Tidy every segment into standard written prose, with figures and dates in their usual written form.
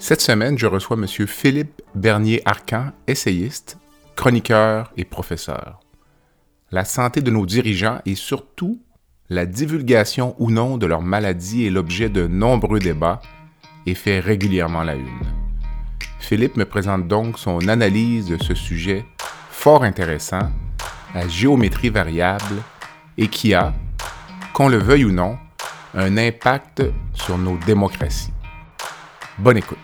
Cette semaine, je reçois M. Philippe Bernier-Arcand, essayiste, chroniqueur et professeur. La santé de nos dirigeants et surtout la divulgation ou non de leur maladie est l'objet de nombreux débats et fait régulièrement la une. Philippe me présente donc son analyse de ce sujet fort intéressant, à géométrie variable et qui a, qu'on le veuille ou non, un impact sur nos démocraties. Bonne écoute.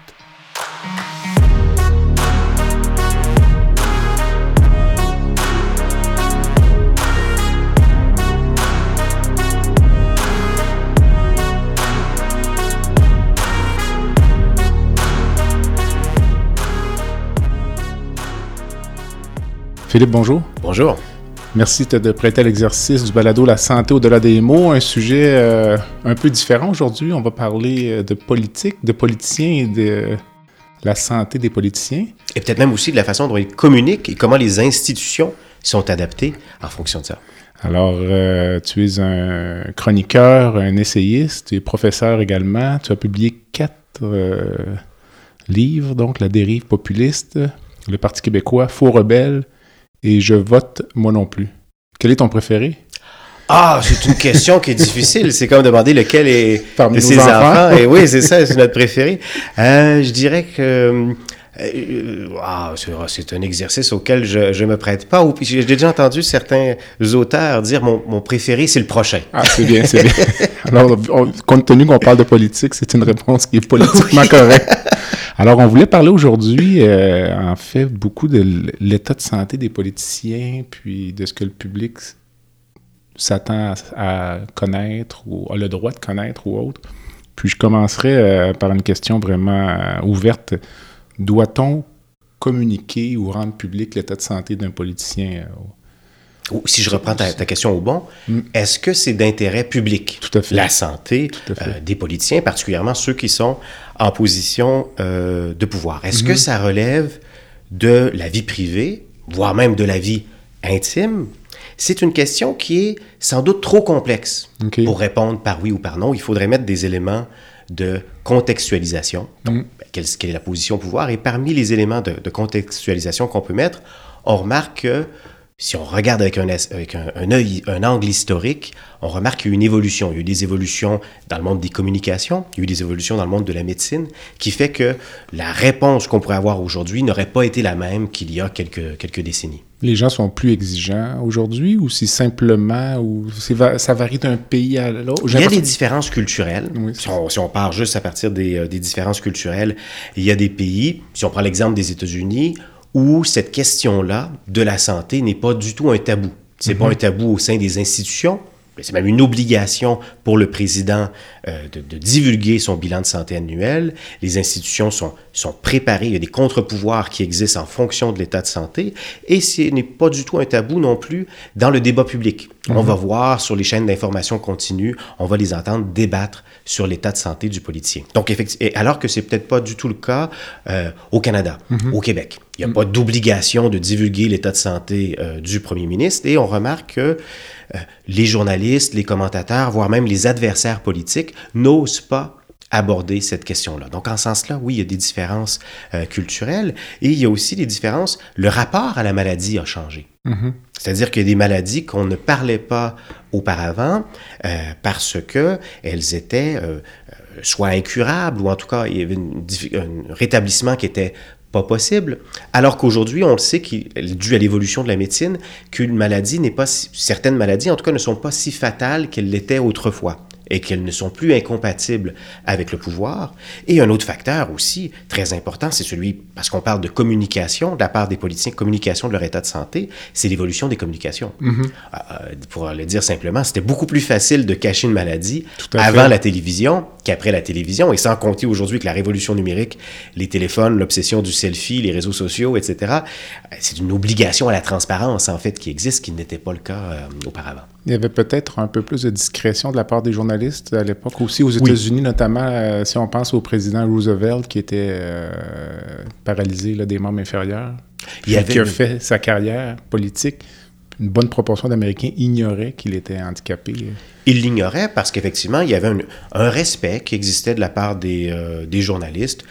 Philippe, bonjour. Bonjour. Merci de te prêter à l'exercice du balado La santé au-delà des mots, un sujet un peu différent aujourd'hui. On va parler de politique, de politiciens et de la santé des politiciens. Et peut-être même aussi de la façon dont ils communiquent et comment les institutions sont adaptées en fonction de ça. Alors, tu es un chroniqueur, un essayiste, tu es professeur également. Tu as publié 4 livres, donc La dérive populiste, Le Parti québécois, Faux rebelle, et Je vote, moi non plus. Quel est ton préféré? Ah, c'est une question qui est difficile. C'est comme demander lequel est parmi de ses enfants. Et oui, c'est ça, c'est notre préféré. Je dirais que c'est un exercice auquel je me prête pas. J'ai déjà entendu certains auteurs dire mon préféré, c'est le prochain. Ah, c'est bien, c'est bien. Alors, compte tenu qu'on parle de politique, c'est une réponse qui est politiquement correcte. Alors, on voulait parler aujourd'hui, en fait, beaucoup de l'état de santé des politiciens, puis de ce que le public s'attend à connaître ou a le droit de connaître ou autre. Puis je commencerai par une question vraiment ouverte. Doit-on communiquer ou rendre public l'état de santé d'un politicien? Si je reprends ta question au bon, est-ce que c'est d'intérêt public? Tout à fait. La santé des politiciens, particulièrement ceux qui sont en position de pouvoir. Est-ce que ça relève de la vie privée, voire même de la vie intime? C'est une question qui est sans doute trop complexe pour répondre par oui ou par non. Il faudrait mettre des éléments de contextualisation. Donc, quelle est la position au pouvoir? Et parmi les éléments de contextualisation qu'on peut mettre, on remarque que si on regarde avec un angle historique, on remarque qu'il y a eu une évolution. Il y a eu des évolutions dans le monde des communications, il y a eu des évolutions dans le monde de la médecine, qui fait que la réponse qu'on pourrait avoir aujourd'hui n'aurait pas été la même qu'il y a quelques décennies. Les gens sont plus exigeants aujourd'hui ou c'est simplement, ça varie d'un pays à l'autre? Il y a des différences culturelles. Oui, si on part juste à partir des différences culturelles, il y a des pays, si on prend l'exemple des États-Unis, où cette question-là de la santé n'est pas du tout un tabou. C'est pas un tabou au sein des institutions, mais c'est même une obligation pour le président de divulguer son bilan de santé annuel. Les institutions sont préparées, il y a des contre-pouvoirs qui existent en fonction de l'état de santé, et ce n'est pas du tout un tabou non plus dans le débat public. On va voir sur les chaînes d'information continue, on va les entendre débattre sur l'état de santé du politicien. Donc, alors que c'est peut-être pas du tout le cas au Canada, au Québec. Il n'y a pas d'obligation de divulguer l'état de santé du premier ministre et on remarque que les journalistes, les commentateurs, voire même les adversaires politiques n'osent pas aborder cette question-là. Donc, en ce sens-là, oui, il y a des différences culturelles et il y a aussi des différences. Le rapport à la maladie a changé. C'est-à-dire qu'il y a des maladies qu'on ne parlait pas auparavant parce qu'elles étaient soit incurables ou en tout cas, il y avait un rétablissement qui était pas possible, alors qu'aujourd'hui, on le sait, dû à l'évolution de la médecine, qu'une maladie n'est pas certaines maladies, en tout cas, ne sont pas si fatales qu'elles l'étaient autrefois. et qu'elles ne sont plus incompatibles avec le pouvoir. Et un autre facteur aussi très important, c'est celui, parce qu'on parle de communication, de la part des politiciens, communication de leur état de santé, c'est l'évolution des communications. Mm-hmm. Pour le dire simplement, c'était beaucoup plus facile de cacher une maladie avant la télévision qu'après la télévision, et sans compter aujourd'hui que la révolution numérique, les téléphones, l'obsession du selfie, les réseaux sociaux, etc., c'est une obligation à la transparence, en fait, qui existe, qui n'était pas le cas auparavant. Il y avait peut-être un peu plus de discrétion de la part des journalistes à l'époque, aussi aux États-Unis, notamment si on pense au président Roosevelt qui était paralysé là, des membres inférieurs, qui a fait sa carrière politique. Une bonne proportion d'Américains ignoraient qu'il était handicapé. Ils l'ignoraient parce qu'effectivement, il y avait un respect qui existait de la part des journalistes,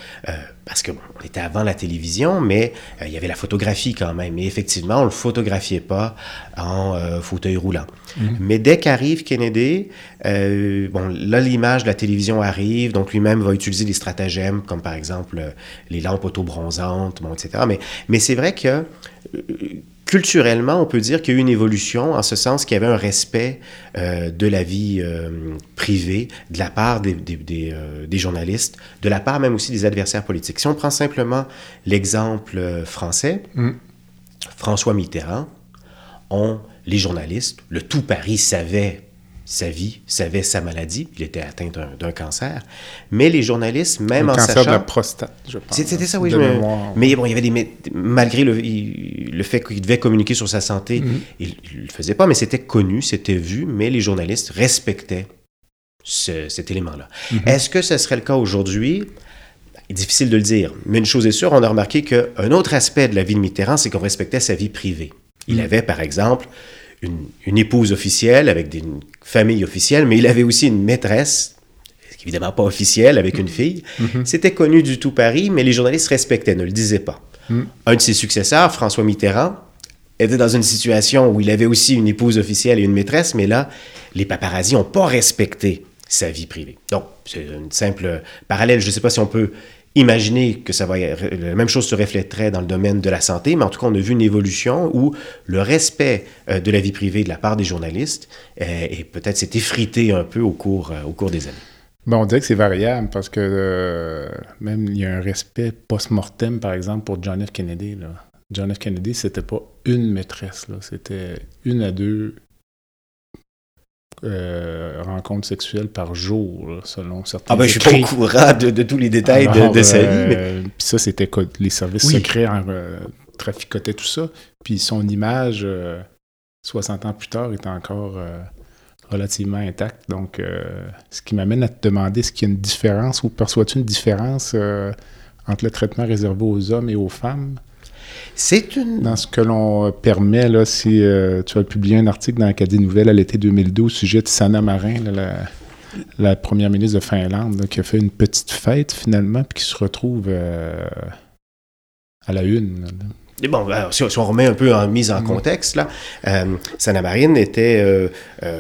parce qu'on était avant la télévision, mais il y avait la photographie quand même. Et effectivement, on ne le photographiait pas en fauteuil roulant. Mm-hmm. Mais dès qu'arrive Kennedy, là, l'image de la télévision arrive, donc lui-même va utiliser des stratagèmes, comme par exemple les lampes autobronzantes, etc. Mais c'est vrai que... culturellement, on peut dire qu'il y a eu une évolution en ce sens qu'il y avait un respect de la vie privée de la part des journalistes, de la part même aussi des adversaires politiques. Si on prend simplement l'exemple français, François Mitterrand, les journalistes, le tout Paris savait sa vie, savait sa maladie, il était atteint d'un cancer, mais les journalistes, même en sachant... cancer de la prostate, je pense. C'était ça, oui. Mais bon, il y avait malgré le fait qu'il devait communiquer sur sa santé, il ne le faisait pas, mais c'était connu, c'était vu, mais les journalistes respectaient cet élément-là. Mm-hmm. Est-ce que ce serait le cas aujourd'hui? Difficile de le dire, mais une chose est sûre, on a remarqué qu'un autre aspect de la vie de Mitterrand, c'est qu'on respectait sa vie privée. Il avait, par exemple... une épouse officielle avec une famille officielle, mais il avait aussi une maîtresse, évidemment pas officielle, avec une fille. Mm-hmm. C'était connu du tout Paris, mais les journalistes respectaient, ne le disaient pas. Mm. Un de ses successeurs, François Mitterrand, était dans une situation où il avait aussi une épouse officielle et une maîtresse, mais là, les paparazzis n'ont pas respecté sa vie privée. Donc, c'est une simple parallèle. Je ne sais pas si on peut... imaginer que la même chose se reflèterait dans le domaine de la santé, mais en tout cas, on a vu une évolution où le respect de la vie privée de la part des journalistes et peut-être s'est effrité un peu au cours des années. Bon, on dirait que c'est variable parce que même il y a un respect post-mortem, par exemple, pour John F. Kennedy. John F. Kennedy, c'était pas une maîtresse, c'était une à deux rencontres sexuelles par jour, là, selon certains... Je ne suis pas au courant de tous les détails de sa vie. Mais... ça, c'était les services secrets traficotaient tout ça. Puis son image, 60 ans plus tard, est encore relativement intacte. Donc, ce qui m'amène à te demander, est-ce qu'il y a une différence ou perçois-tu une différence entre le traitement réservé aux hommes et aux femmes? Dans ce que l'on permet, là, si tu as publié un article dans l'Acadie Nouvelle à l'été 2012 au sujet de Sanna Marin, là, la première ministre de Finlande, là, qui a fait une petite fête finalement, puis qui se retrouve à la une. Et bon, alors, si on remet un peu en mise en contexte, là, Sanna Marin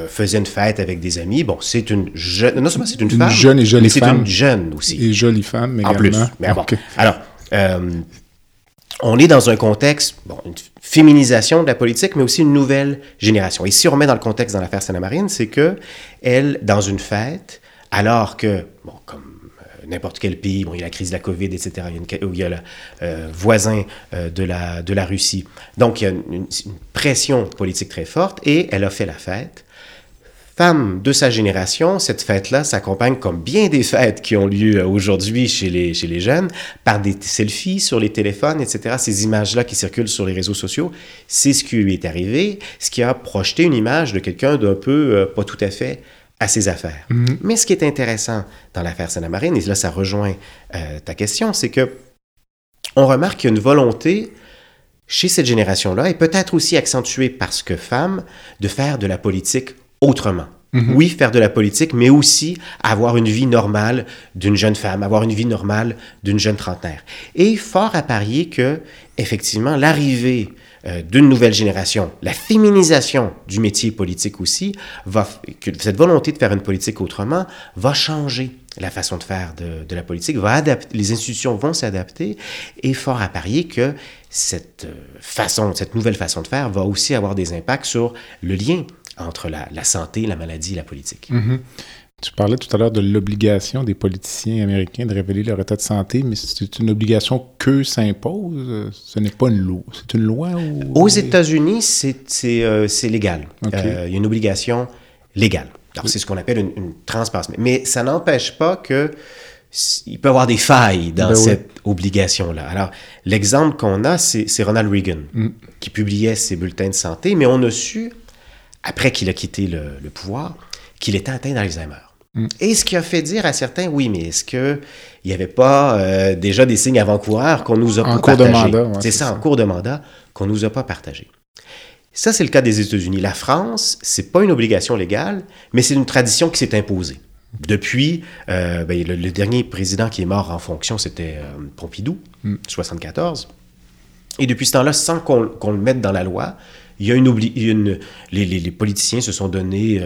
faisait une fête avec des amis. Bon, c'est une jeune... Non seulement c'est une femme, jeune et jolie mais femme. C'est une jeune aussi. Et jolie femme également. En plus, mais okay. Bon, alors... on est dans un contexte, une féminisation de la politique, mais aussi une nouvelle génération. Et si on remet dans le contexte dans l'affaire Sanna Marin, c'est qu'elle, dans une fête, alors que, comme n'importe quel pays, il y a la crise de la COVID, etc., il y a le voisin de la Russie. Donc, il y a une pression politique très forte et elle a fait la fête. Femme de sa génération, cette fête-là s'accompagne, comme bien des fêtes qui ont lieu aujourd'hui chez les jeunes, par des selfies sur les téléphones, etc. Ces images-là qui circulent sur les réseaux sociaux, c'est ce qui lui est arrivé, ce qui a projeté une image de quelqu'un d'un peu pas tout à fait à ses affaires. Mm-hmm. Mais ce qui est intéressant dans l'affaire Sanna Marin, et là ça rejoint ta question, c'est que on remarque qu'il y a une volonté chez cette génération-là, et peut-être aussi accentuée parce que femme, de faire de la politique autrement. Mm-hmm. Oui, faire de la politique, mais aussi avoir une vie normale d'une jeune femme, avoir une vie normale d'une jeune trentenaire. Et fort à parier que, effectivement, l'arrivée d'une nouvelle génération, la féminisation du métier politique aussi, cette volonté de faire une politique autrement va changer la façon de faire de la politique, les institutions vont s'adapter, et fort à parier que cette nouvelle façon de faire va aussi avoir des impacts sur le lien entre la santé, la maladie et la politique. Mm-hmm. Tu parlais tout à l'heure de l'obligation des politiciens américains de révéler leur état de santé, mais c'est une obligation qu'eux s'imposent. Ce n'est pas une loi. C'est une loi ou... Aux États-Unis, c'est légal. Okay. Il y a une obligation légale. Alors, c'est ce qu'on appelle une transparence. Mais ça n'empêche pas que il peut y avoir des failles dans cette obligation-là. Alors, l'exemple qu'on a, c'est Ronald Reagan, qui publiait ses bulletins de santé, mais on a su, après qu'il a quitté le pouvoir, qu'il était atteint d'Alzheimer. Et ce qui a fait dire à certains, oui, mais est-ce qu'il n'y avait pas déjà des signes avant-coureurs qu'on nous a pas partagés? En cours de mandat. Ouais, c'est ça, en cours de mandat, qu'on nous a pas partagés. Ça, c'est le cas des États-Unis. La France, c'est pas une obligation légale, mais c'est une tradition qui s'est imposée. Depuis, le dernier président qui est mort en fonction, c'était Pompidou, 1974. Et depuis ce temps-là, sans qu'on le mette dans la loi, il y a les politiciens se sont donnés,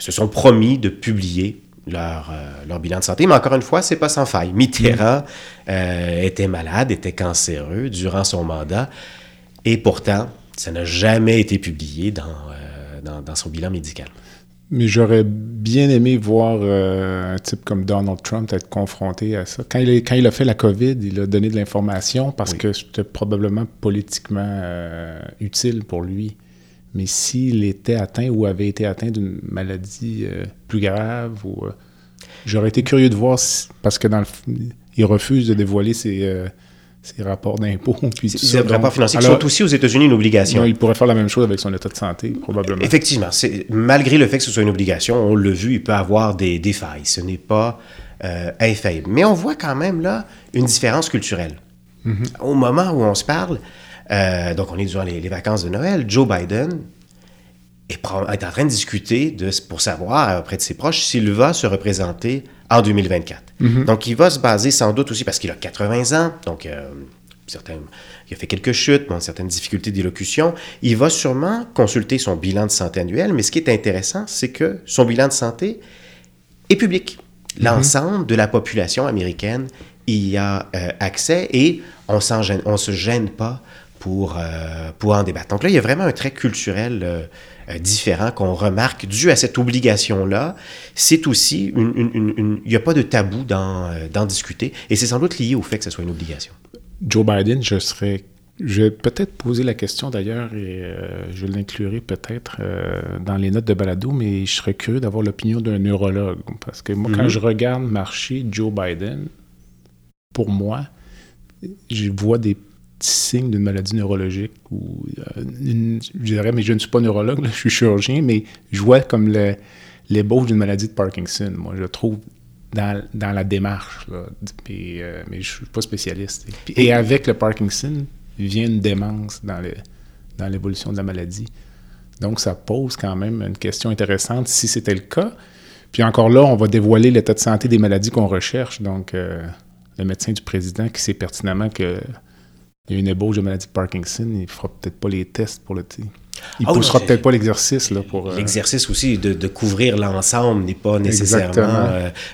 se sont promis de publier leur bilan de santé. Mais encore une fois, c'est pas sans faille. Mitterrand était malade, était cancéreux durant son mandat. Et pourtant, ça n'a jamais été publié dans son bilan médical. Mais j'aurais bien aimé voir un type comme Donald Trump être confronté à ça. Quand il a fait la COVID, il a donné de l'information parce que c'était probablement politiquement utile pour lui. Mais s'il était atteint ou avait été atteint d'une maladie plus grave, j'aurais été curieux de voir, parce que il refuse de dévoiler ses rapports d'impôts. Ces rapports financiers sont aussi aux États-Unis une obligation. Non, il pourrait faire la même chose avec son état de santé, probablement. Effectivement. Malgré le fait que ce soit une obligation, on l'a vu, il peut avoir des failles. Ce n'est pas infaillible. Mais on voit quand même là une différence culturelle. Mm-hmm. Au moment où on se parle, donc on est durant les vacances de Noël, Joe Biden est en train de discuter pour savoir auprès de ses proches s'il va se représenter en 2024. Mm-hmm. Donc, il va se baser sans doute aussi, parce qu'il a 80 ans, donc il a fait quelques chutes, bon, certaines difficultés d'élocution. Il va sûrement consulter son bilan de santé annuel, mais ce qui est intéressant, c'est que son bilan de santé est public. L'ensemble de la population américaine y a accès et on se gêne pas pour en débattre. Donc là, il y a vraiment un trait culturel différent qu'on remarque dû à cette obligation-là. C'est aussi il n'y a pas de tabou d'en discuter et c'est sans doute lié au fait que ce soit une obligation. Joe Biden, je vais peut-être poser la question d'ailleurs et je l'inclurai peut-être dans les notes de balado, mais je serais curieux d'avoir l'opinion d'un neurologue parce que moi, quand je regarde marcher Joe Biden, pour moi, je vois des signe d'une maladie neurologique ou je dirais, mais je ne suis pas neurologue, là, je suis chirurgien, mais je vois comme l'ébauche d'une maladie de Parkinson, moi, je trouve, dans la démarche. Là. Puis, mais je ne suis pas spécialiste. Et avec le Parkinson vient une démence dans l'évolution de la maladie. Donc, ça pose quand même une question intéressante si c'était le cas. Puis encore là, on va dévoiler l'état de santé des maladies qu'on recherche. Donc, le médecin du président qui sait pertinemment que il y a une ébauche de maladie de Parkinson, il ne fera peut-être pas les tests pour le thé. Il ne poussera peut-être pas l'exercice. Là, pour, l'exercice aussi de couvrir l'ensemble n'est pas nécessairement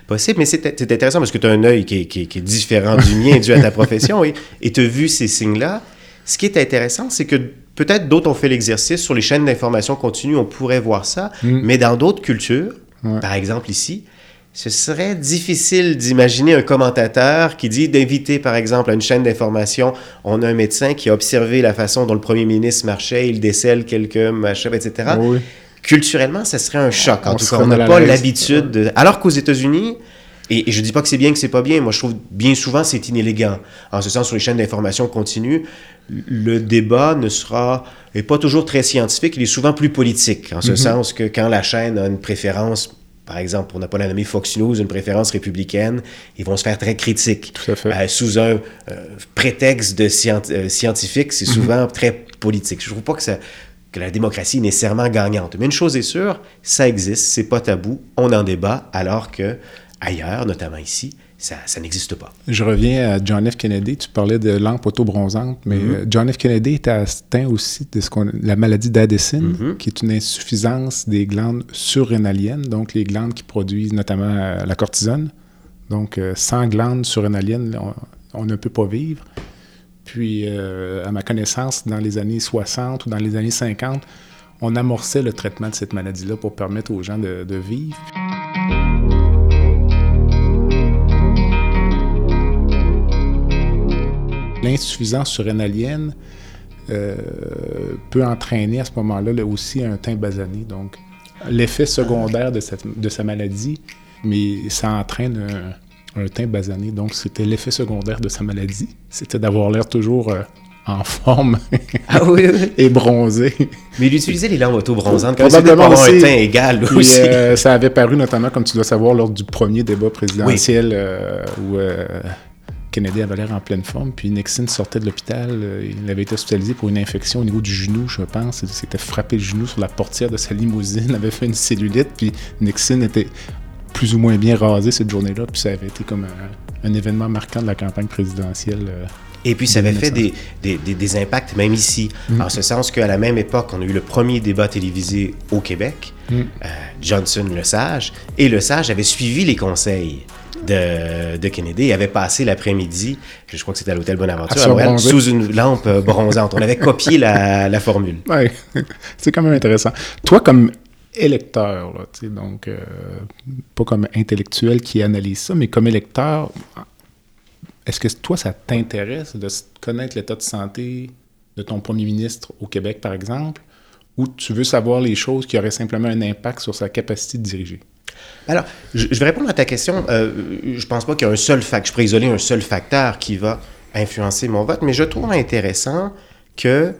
possible. Mais c'est intéressant parce que tu as un œil qui est différent du mien dû à ta profession et tu as vu ces signes-là. Ce qui est intéressant, c'est que peut-être d'autres ont fait l'exercice sur les chaînes d'information continue, on pourrait voir ça, mais dans d'autres cultures, par exemple ici, ce serait difficile d'imaginer un commentateur qui dit d'inviter, par exemple, à une chaîne d'information, on a un médecin qui a observé la façon dont le premier ministre marchait, il décèle quelques machins, etc. Oui. Culturellement, ce serait un choc. En tout cas, on n'a pas l'habitude de... Alors qu'aux États-Unis, et je ne dis pas que c'est bien, que c'est pas bien, moi je trouve bien souvent c'est inélégant. En ce sens, sur les chaînes d'information continue, le débat n'est pas toujours très scientifique, il est souvent plus politique. En ce sens que quand la chaîne a une préférence... Par exemple, pour ne pas la nommer Fox News, une préférence républicaine, ils vont se faire très critiques. Tout à fait. Sous un prétexte de scientifique, c'est souvent très politique. Je ne trouve pas que la démocratie est nécessairement gagnante. Mais une chose est sûre, ça existe, c'est pas tabou, on en débat, alors qu'ailleurs, notamment ici, ça n'existe pas. Je reviens à John F. Kennedy, tu parlais de lampe auto-bronzante, mais John F. Kennedy était atteint aussi de la maladie d'Addison, qui est une insuffisance des glandes surrénaliennes, donc les glandes qui produisent notamment la cortisone. Donc, sans glandes surrénaliennes, on ne peut pas vivre. Puis, à ma connaissance, dans les années 60 ou dans les années 50, on amorçait le traitement de cette maladie-là pour permettre aux gens de vivre. l'insuffisance surrénalienne peut entraîner à ce moment-là là, aussi un teint basané. Donc, l'effet secondaire de sa maladie, mais ça entraîne un teint basané. Donc, c'était l'effet secondaire de sa maladie. C'était d'avoir l'air toujours... en forme et bronzé. Mais il utilisait les lampes auto-bronzantes. Probablement aussi. Un teint égal aussi. Ça avait paru notamment, comme tu dois savoir, lors du premier débat présidentiel où Kennedy avait l'air en pleine forme. Puis Nixon sortait de l'hôpital. Il avait été hospitalisé pour une infection au niveau du genou, je pense. Il s'était frappé le genou sur la portière de sa limousine. Il avait fait une cellulite. Puis Nixon était plus ou moins bien rasé cette journée-là. Puis ça avait été comme un événement marquant de la campagne présidentielle. Et puis, ça avait fait des impacts, même ici. Mm. En ce sens qu'à la même époque, on a eu le premier débat télévisé au Québec, Johnson le Sage, et le Sage avait suivi les conseils de Kennedy. Il avait passé l'après-midi, je crois que c'était à l'hôtel Bonaventure, à Montréal, sous une lampe bronzante. On avait copié la formule. Oui, c'est quand même intéressant. Toi, comme électeur, là, tu sais, donc pas comme intellectuel qui analyse ça, mais comme électeur... Est-ce que toi, ça t'intéresse de connaître l'état de santé de ton premier ministre au Québec, par exemple, ou tu veux savoir les choses qui auraient simplement un impact sur sa capacité de diriger? Alors, je vais répondre à ta question. Je pense pas qu'il y a un seul facteur, je pourrais isoler un seul facteur qui va influencer mon vote, mais je trouve intéressant que,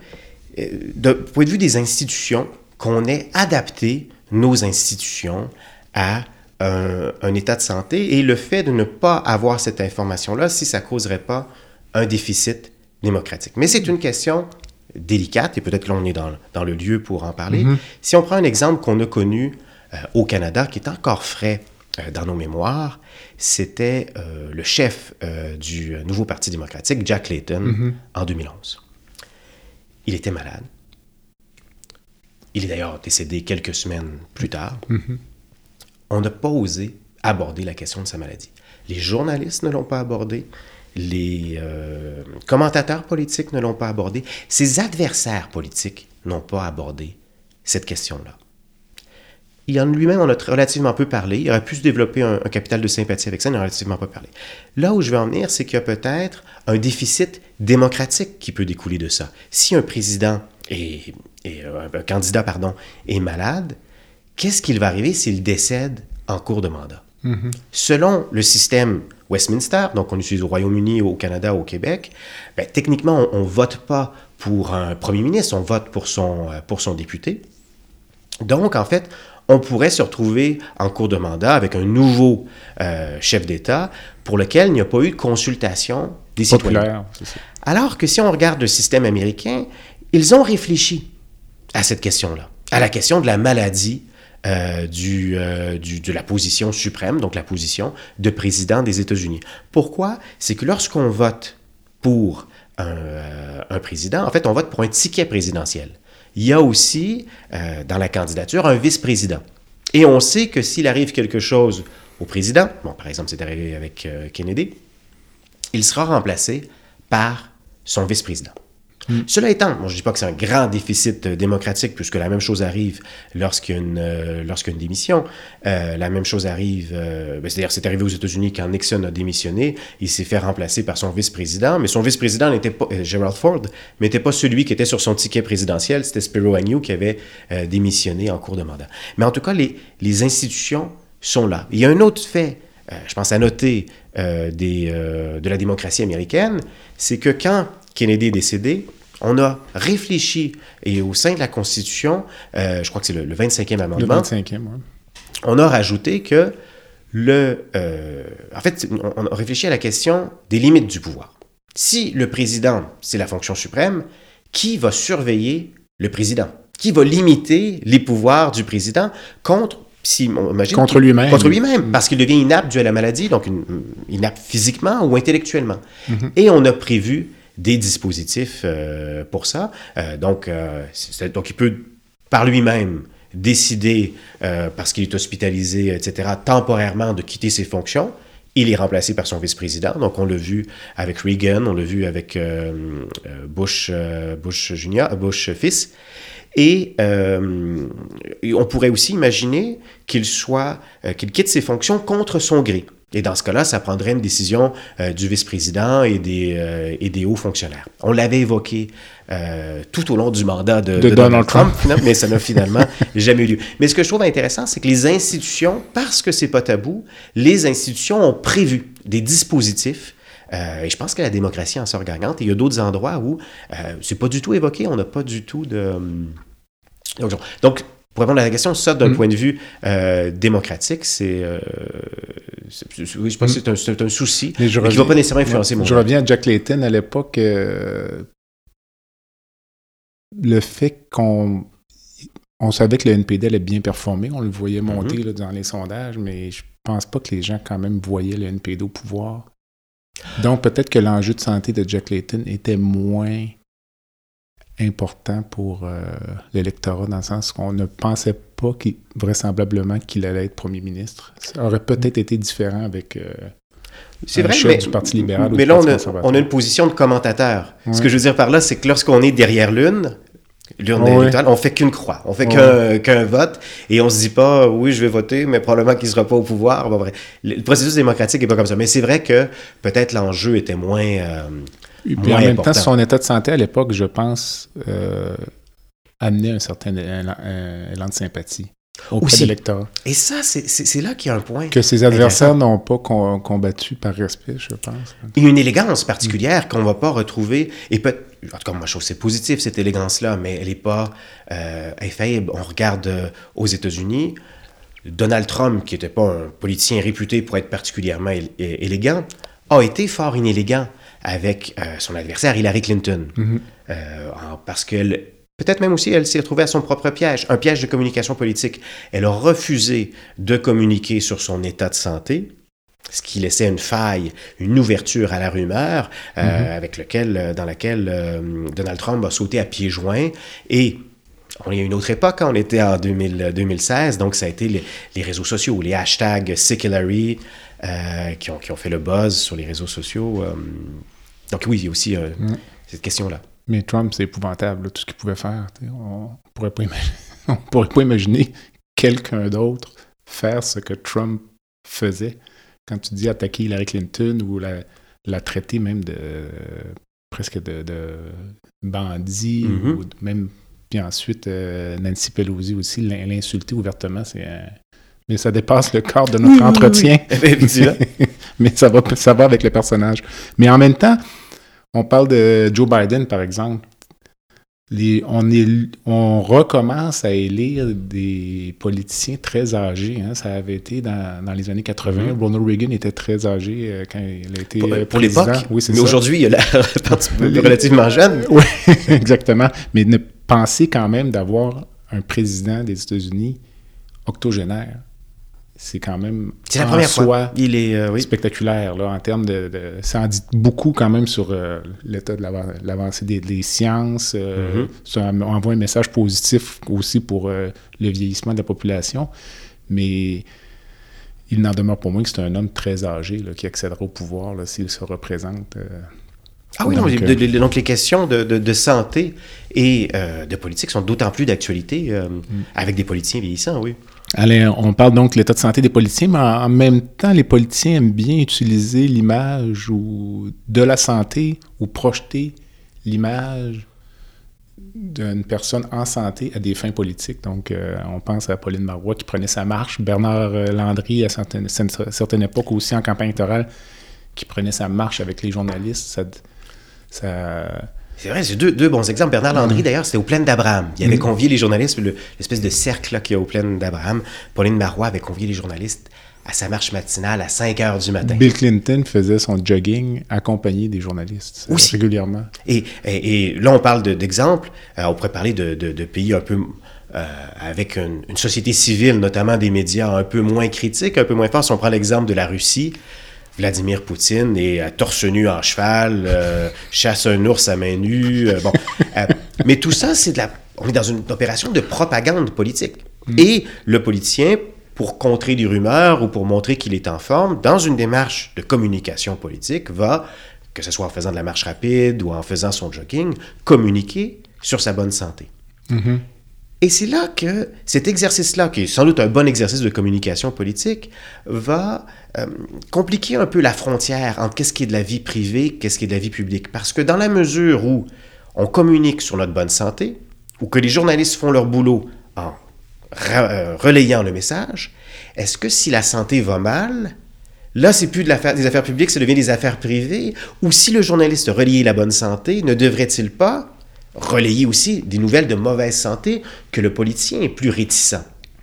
du point de vue des institutions, qu'on ait adapté nos institutions à... un état de santé, et le fait de ne pas avoir cette information-là, si ça ne causerait pas un déficit démocratique. Mais c'est une question délicate, et peut-être que l'on est dans le lieu pour en parler. Mm-hmm. Si on prend un exemple qu'on a connu au Canada, qui est encore frais dans nos mémoires, c'était le chef du nouveau Parti démocratique, Jack Layton, en 2011. Il était malade. Il est d'ailleurs décédé quelques semaines plus tard. Mm-hmm. On n'a pas osé aborder la question de sa maladie. Les journalistes ne l'ont pas abordé, les commentateurs politiques ne l'ont pas abordé, ses adversaires politiques n'ont pas abordé cette question-là. Il en lui-même en a relativement peu parlé, il aurait pu se développer un capital de sympathie avec ça, il n'en a relativement pas parlé. Là où je veux en venir, c'est qu'il y a peut-être un déficit démocratique qui peut découler de ça. Si un président est malade, qu'est-ce qu'il va arriver s'il décède en cours de mandat? Mm-hmm. Selon le système Westminster, donc on utilise au Royaume-Uni, au Canada, au Québec, ben, techniquement, on ne vote pas pour un premier ministre, on vote pour son député. Donc, en fait, on pourrait se retrouver en cours de mandat avec un nouveau chef d'État pour lequel il n'y a pas eu de consultation des citoyens. C'est ça. Alors que si on regarde le système américain, ils ont réfléchi à cette question-là, à la question de la maladie de la position suprême, donc la position de président des États-Unis. Pourquoi? C'est que lorsqu'on vote pour un président, en fait, on vote pour un ticket présidentiel. Il y a aussi, dans la candidature, un vice-président. Et on sait que s'il arrive quelque chose au président, bon, par exemple, c'est arrivé avec Kennedy, il sera remplacé par son vice-président. Cela étant, bon, je ne dis pas que c'est un grand déficit démocratique puisque la même chose arrive lorsqu'il y a une démission. La même chose arrive, c'est-à-dire c'est arrivé aux États-Unis quand Nixon a démissionné, il s'est fait remplacer par son vice-président, mais son vice-président n'était pas, Gerald Ford, n'était pas celui qui était sur son ticket présidentiel, c'était Spiro Agnew qui avait démissionné en cours de mandat. Mais en tout cas, les institutions sont là. Il y a un autre fait, je pense à noter, de la démocratie américaine, c'est que quand Kennedy est décédé, on a réfléchi, et au sein de la Constitution, je crois que c'est le 25e amendement, on a rajouté que on a réfléchi à la question des limites du pouvoir. Si le président, c'est la fonction suprême, qui va surveiller le président? Qui va limiter les pouvoirs du président contre lui-même, parce qu'il devient inapte dû à la maladie, donc inapte physiquement ou intellectuellement. Mm-hmm. Et on a prévu des dispositifs pour ça. Donc, il peut, par lui-même, décider, parce qu'il est hospitalisé, etc., temporairement de quitter ses fonctions. Il est remplacé par son vice-président. Donc, on l'a vu avec Reagan, on l'a vu avec Bush fils. Et on pourrait aussi imaginer qu'il quitte ses fonctions contre son gré. Et dans ce cas-là, ça prendrait une décision du vice-président et des hauts fonctionnaires. On l'avait évoqué tout au long du mandat de Donald Trump, mais ça n'a finalement jamais eu lieu. Mais ce que je trouve intéressant, c'est que les institutions, parce que c'est pas tabou, les institutions ont prévu des dispositifs. Et je pense que la démocratie en sort gagnante. Et il y a d'autres endroits où c'est pas du tout évoqué, on n'a pas du tout de... Donc, pour répondre à la question, ça, d'un point de vue démocratique, c'est je pense que c'est un souci, mais qui ne va pas nécessairement influencer mon... Je reviens à Jack Layton. À l'époque, le fait qu'on savait que le NPD allait bien performer, on le voyait monter là, dans les sondages, mais je pense pas que les gens quand même voyaient le NPD au pouvoir. Donc, peut-être que l'enjeu de santé de Jack Layton était moins important pour l'électorat, dans le sens qu'on ne pensait pas vraisemblablement qu'il allait être premier ministre. Ça aurait peut-être été différent avec du Parti libéral. Mais là, on a une position de commentateur. Ouais. Ce que je veux dire par là, c'est que lorsqu'on est derrière l'urne électorale, on fait qu'une croix, on fait qu'un vote, et on se dit pas « oui, je vais voter, mais probablement qu'il sera pas au pouvoir ». Bon, le processus démocratique est pas comme ça. Mais c'est vrai que peut-être l'enjeu était moins important. En même temps, son état de santé à l'époque, je pense, amenait un certain élan de sympathie auprès de l'électorat. Et ça, c'est là qu'il y a un point. Que ses adversaires n'ont pas combattu par respect, je pense. Il y a une élégance particulière qu'on ne va pas retrouver, et peut-être... En tout cas, moi, je trouve que c'est positif, cette élégance-là, mais elle n'est pas infaillible. On regarde aux États-Unis, Donald Trump, qui n'était pas un politicien réputé pour être particulièrement élégant, a été fort inélégant avec son adversaire Hillary Clinton. Mm-hmm. Parce qu'elle... Peut-être même aussi, elle s'est retrouvée à son propre piège, un piège de communication politique. Elle a refusé de communiquer sur son état de santé, ce qui laissait une faille, une ouverture à la rumeur, dans laquelle Donald Trump a sauté à pieds joints. Et on est à une autre époque, on était en 2016, donc ça a été les réseaux sociaux, les hashtags Sick Hillary qui ont fait le buzz sur les réseaux sociaux. Donc oui, il y a aussi cette question-là. Mais Trump, c'est épouvantable, là, tout ce qu'il pouvait faire. On ne pourrait pas imaginer quelqu'un d'autre faire ce que Trump faisait. Quand tu dis attaquer Hillary Clinton ou la traiter même presque de bandit, ou même, puis ensuite Nancy Pelosi aussi, l'insulter ouvertement, c'est mais ça dépasse le cadre de notre entretien. Mais ça va avec le personnage. Mais en même temps, on parle de Joe Biden, par exemple. On recommence à élire des politiciens très âgés. Hein. Ça avait été dans les années 80. Ronald Reagan était très âgé quand il a été pour président. L'époque, oui, c'est mais ça. Aujourd'hui, il a l'air relativement jeune. Oui, exactement. Mais ne pensez quand même d'avoir un président des États-Unis octogénaire. C'est quand même, c'est la première fois. Il est spectaculaire là, en termes de... Ça en dit beaucoup quand même sur l'état de l'avancée des sciences. Ça envoie un message positif aussi pour le vieillissement de la population. Mais il n'en demeure pour moins que c'est un homme très âgé là, qui accédera au pouvoir là, s'il se représente. Donc les questions de santé et de politique sont d'autant plus d'actualité avec des politiciens vieillissants, oui. Allez, on parle donc de l'état de santé des politiciens, mais en même temps, les politiciens aiment bien utiliser l'image de la santé ou projeter l'image d'une personne en santé à des fins politiques. Donc, on pense à Pauline Marois qui prenait sa marche, Bernard Landry à certaines époques aussi en campagne électorale qui prenait sa marche avec les journalistes. C'est vrai, c'est deux bons exemples. Bernard Landry, d'ailleurs, c'était aux Plaines d'Abraham. Il avait convié les journalistes, l'espèce de cercle là, qu'il y a aux Plaines d'Abraham. Pauline Marois avait convié les journalistes à sa marche matinale à 5 heures du matin. Bill Clinton faisait son jogging accompagné des journalistes régulièrement. Et là, on parle d'exemples. On pourrait parler de pays un peu... avec une société civile, notamment des médias un peu moins critiques, un peu moins forts. Si on prend l'exemple de la Russie... Vladimir Poutine est à torse nu en cheval, chasse un ours à main nue. Mais tout ça, on est dans une opération de propagande politique. Et le politicien, pour contrer des rumeurs ou pour montrer qu'il est en forme, dans une démarche de communication politique, va, que ce soit en faisant de la marche rapide ou en faisant son jogging, communiquer sur sa bonne santé. Et c'est là que cet exercice-là, qui est sans doute un bon exercice de communication politique, va compliquer un peu la frontière entre qu'est-ce qui est de la vie privée, qu'est-ce qui est de la vie publique. Parce que dans la mesure où on communique sur notre bonne santé, ou que les journalistes font leur boulot en relayant le message, est-ce que si la santé va mal, là, c'est plus des affaires publiques, ça devient des affaires privées, ou si le journaliste relayait la bonne santé, ne devrait-il pas relayer aussi des nouvelles de mauvaise santé que le politicien est plus réticent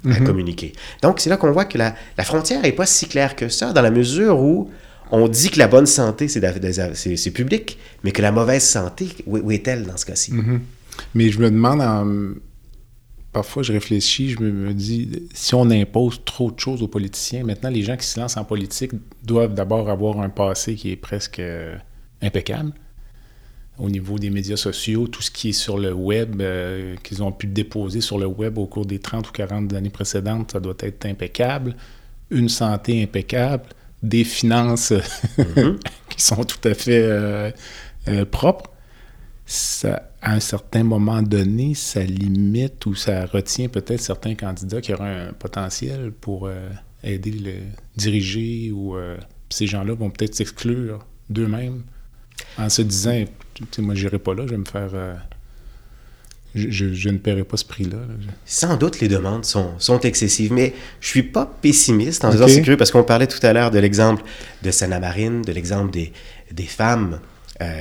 à communiquer. Donc, c'est là qu'on voit que la frontière n'est pas si claire que ça, dans la mesure où on dit que la bonne santé, c'est public, mais que la mauvaise santé, où est-elle dans ce cas-ci? Mais je me demande, parfois je réfléchis, je me dis, si on impose trop de choses aux politiciens, maintenant les gens qui se lancent en politique doivent d'abord avoir un passé qui est presque impeccable. Au niveau des médias sociaux, tout ce qui est sur le web, qu'ils ont pu déposer sur le web au cours des 30 ou 40 années précédentes, ça doit être impeccable. Une santé impeccable, des finances qui sont tout à fait propres. Ça, à un certain moment donné, ça limite ou ça retient peut-être certains candidats qui auraient un potentiel pour aider le diriger ou ces gens-là vont peut-être s'exclure d'eux-mêmes en se disant « moi, j'irai pas là, je vais me faire… Je ne paierai pas ce prix-là. » Sans doute, les demandes sont excessives, mais je suis pas pessimiste en disant « c'est curieux » parce qu'on parlait tout à l'heure de l'exemple de Sanna Marin, de l'exemple des femmes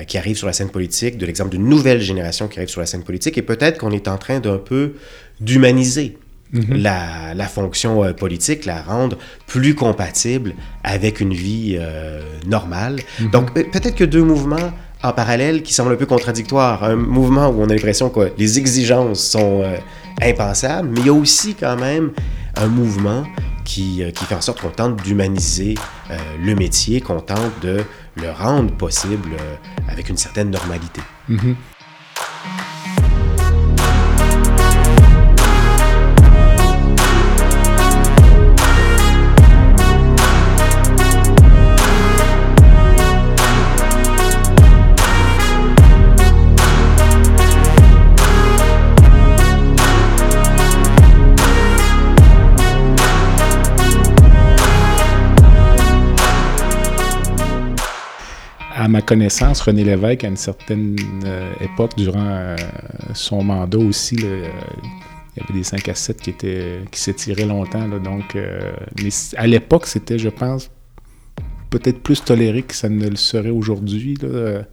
qui arrivent sur la scène politique, de l'exemple d'une nouvelle génération qui arrive sur la scène politique, et peut-être qu'on est en train d'un peu d'humaniser la fonction politique, la rendre plus compatible avec une vie normale. Donc, peut-être que deux mouvements en parallèle qui semblent un peu contradictoires. Un mouvement où on a l'impression que les exigences sont impensables, mais il y a aussi quand même un mouvement qui fait en sorte qu'on tente d'humaniser le métier, qu'on tente de le rendre possible avec une certaine normalité. À ma connaissance, René Lévesque, à une certaine époque, durant son mandat aussi, il y avait des 5 à 7 qui s'étiraient longtemps. Là, donc, mais à l'époque, c'était, je pense, peut-être plus toléré que ça ne le serait aujourd'hui. Là.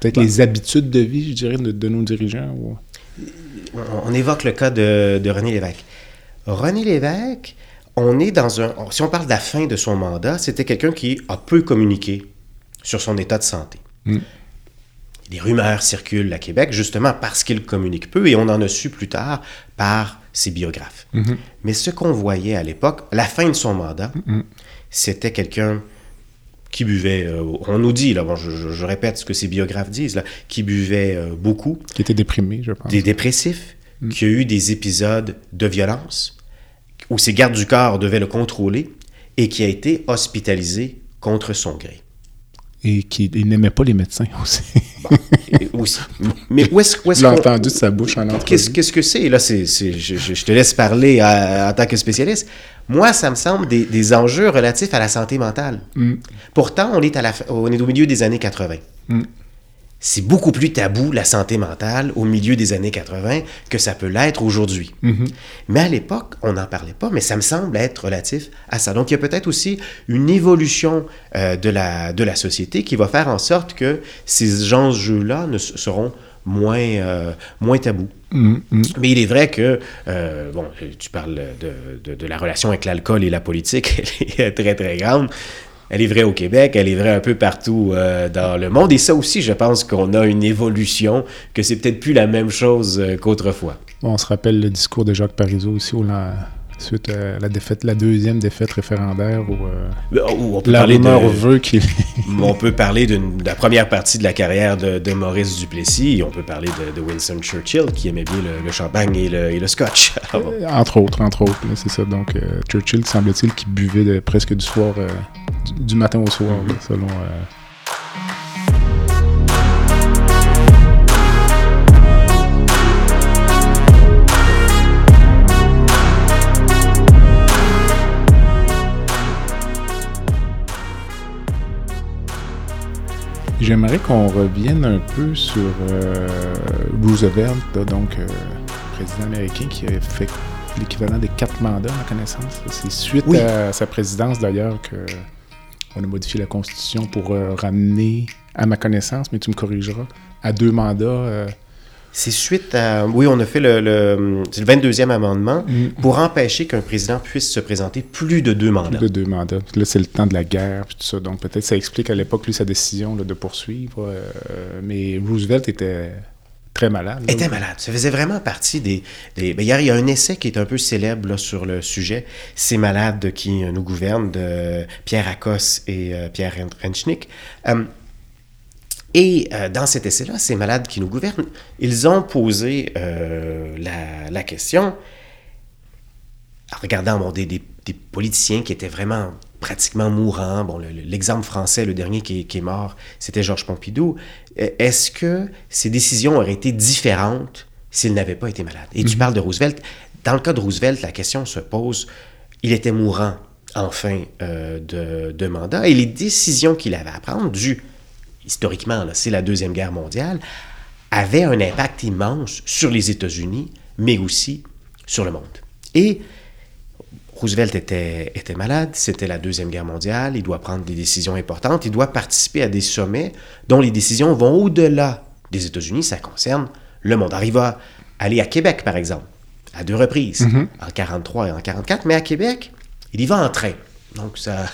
Peut-être les habitudes de vie, je dirais, de nos dirigeants. Ou... On évoque le cas de René Lévesque. René Lévesque, on est dans un... Si on parle de la fin de son mandat, c'était quelqu'un qui a peu communiqué sur son état de santé. Les rumeurs circulent à Québec, justement parce qu'il communique peu, et on en a su plus tard par ses biographes. Mais ce qu'on voyait à l'époque, la fin de son mandat, c'était quelqu'un qui buvait, on nous dit, là, bon, je répète ce que ses biographes disent, là, qui buvait beaucoup. Qui était déprimé, je pense. Des dépressifs, qui a eu des épisodes de violence, où ses gardes du corps devaient le contrôler, et qui a été hospitalisé contre son gré. Et qui n'aimait pas les médecins aussi. Mais où est-ce qu'on... Je l'ai entendu de sa bouche en entrevue. Qu'est-ce que c'est? Là, je te laisse parler en tant que spécialiste. Moi, ça me semble des enjeux relatifs à la santé mentale. Pourtant, on est au milieu des années 80. C'est beaucoup plus tabou, la santé mentale, au milieu des années 80, que ça peut l'être aujourd'hui. Mais à l'époque, on n'en parlait pas, mais ça me semble être relatif à ça. Donc, il y a peut-être aussi une évolution de la société qui va faire en sorte que ces enjeux-là seront moins tabous. Mais il est vrai que, tu parles de la relation avec l'alcool et la politique, elle est très, très grande. Elle est vraie au Québec, elle est vraie un peu partout dans le monde. Et ça aussi, je pense qu'on a une évolution, que c'est peut-être plus la même chose qu'autrefois. On se rappelle le discours de Jacques Parizeau aussi, suite à la deuxième défaite référendaire, où la rumeur veut qu'il... On peut parler de la première partie de la carrière de Maurice Duplessis, et on peut parler de Winston Churchill, qui aimait bien le champagne et le scotch. Entre autres, là, c'est ça. Donc, Churchill, semble-t-il, qui buvait presque du soir... Du matin au soir, là, selon... J'aimerais qu'on revienne un peu sur Roosevelt, là, donc président américain qui a fait l'équivalent de 4 mandats, à ma connaissance. C'est suite à sa présidence, d'ailleurs, qu'on a modifié la Constitution pour ramener, à ma connaissance, mais tu me corrigeras, à 2 mandats... C'est suite à... Oui, on a fait le 22e amendement pour empêcher qu'un président puisse se présenter plus de 2 mandats. Plus de 2 mandats. Là, c'est le temps de la guerre, puis tout ça. Donc, peut-être ça explique à l'époque, lui, sa décision là, de poursuivre. Mais Roosevelt était très malade. Il était malade. Ça faisait vraiment partie des... Ben, il y a un essai qui est un peu célèbre là, sur le sujet. Ces malades qui nous gouvernent, de Pierre Akos et Pierre Renchnik. Et dans cet essai-là, ces malades qui nous gouvernent, ils ont posé la question, en regardant des politiciens qui étaient vraiment pratiquement mourants. Bon, l'exemple français, le dernier qui est mort, c'était Georges Pompidou. Est-ce que ces décisions auraient été différentes s'ils n'avaient pas été malades? Et tu parles de Roosevelt. Dans le cas de Roosevelt, la question se pose, il était mourant en fin de mandat, et les décisions qu'il avait à prendre historiquement, là, c'est la Deuxième Guerre mondiale, avait un impact immense sur les États-Unis, mais aussi sur le monde. Et Roosevelt était malade, c'était la Deuxième Guerre mondiale, il doit prendre des décisions importantes, il doit participer à des sommets dont les décisions vont au-delà des États-Unis, ça concerne le monde. Alors, il va aller à Québec, par exemple, à 2 reprises, en 1943 et en 1944, mais à Québec, il y va en train. Donc, ça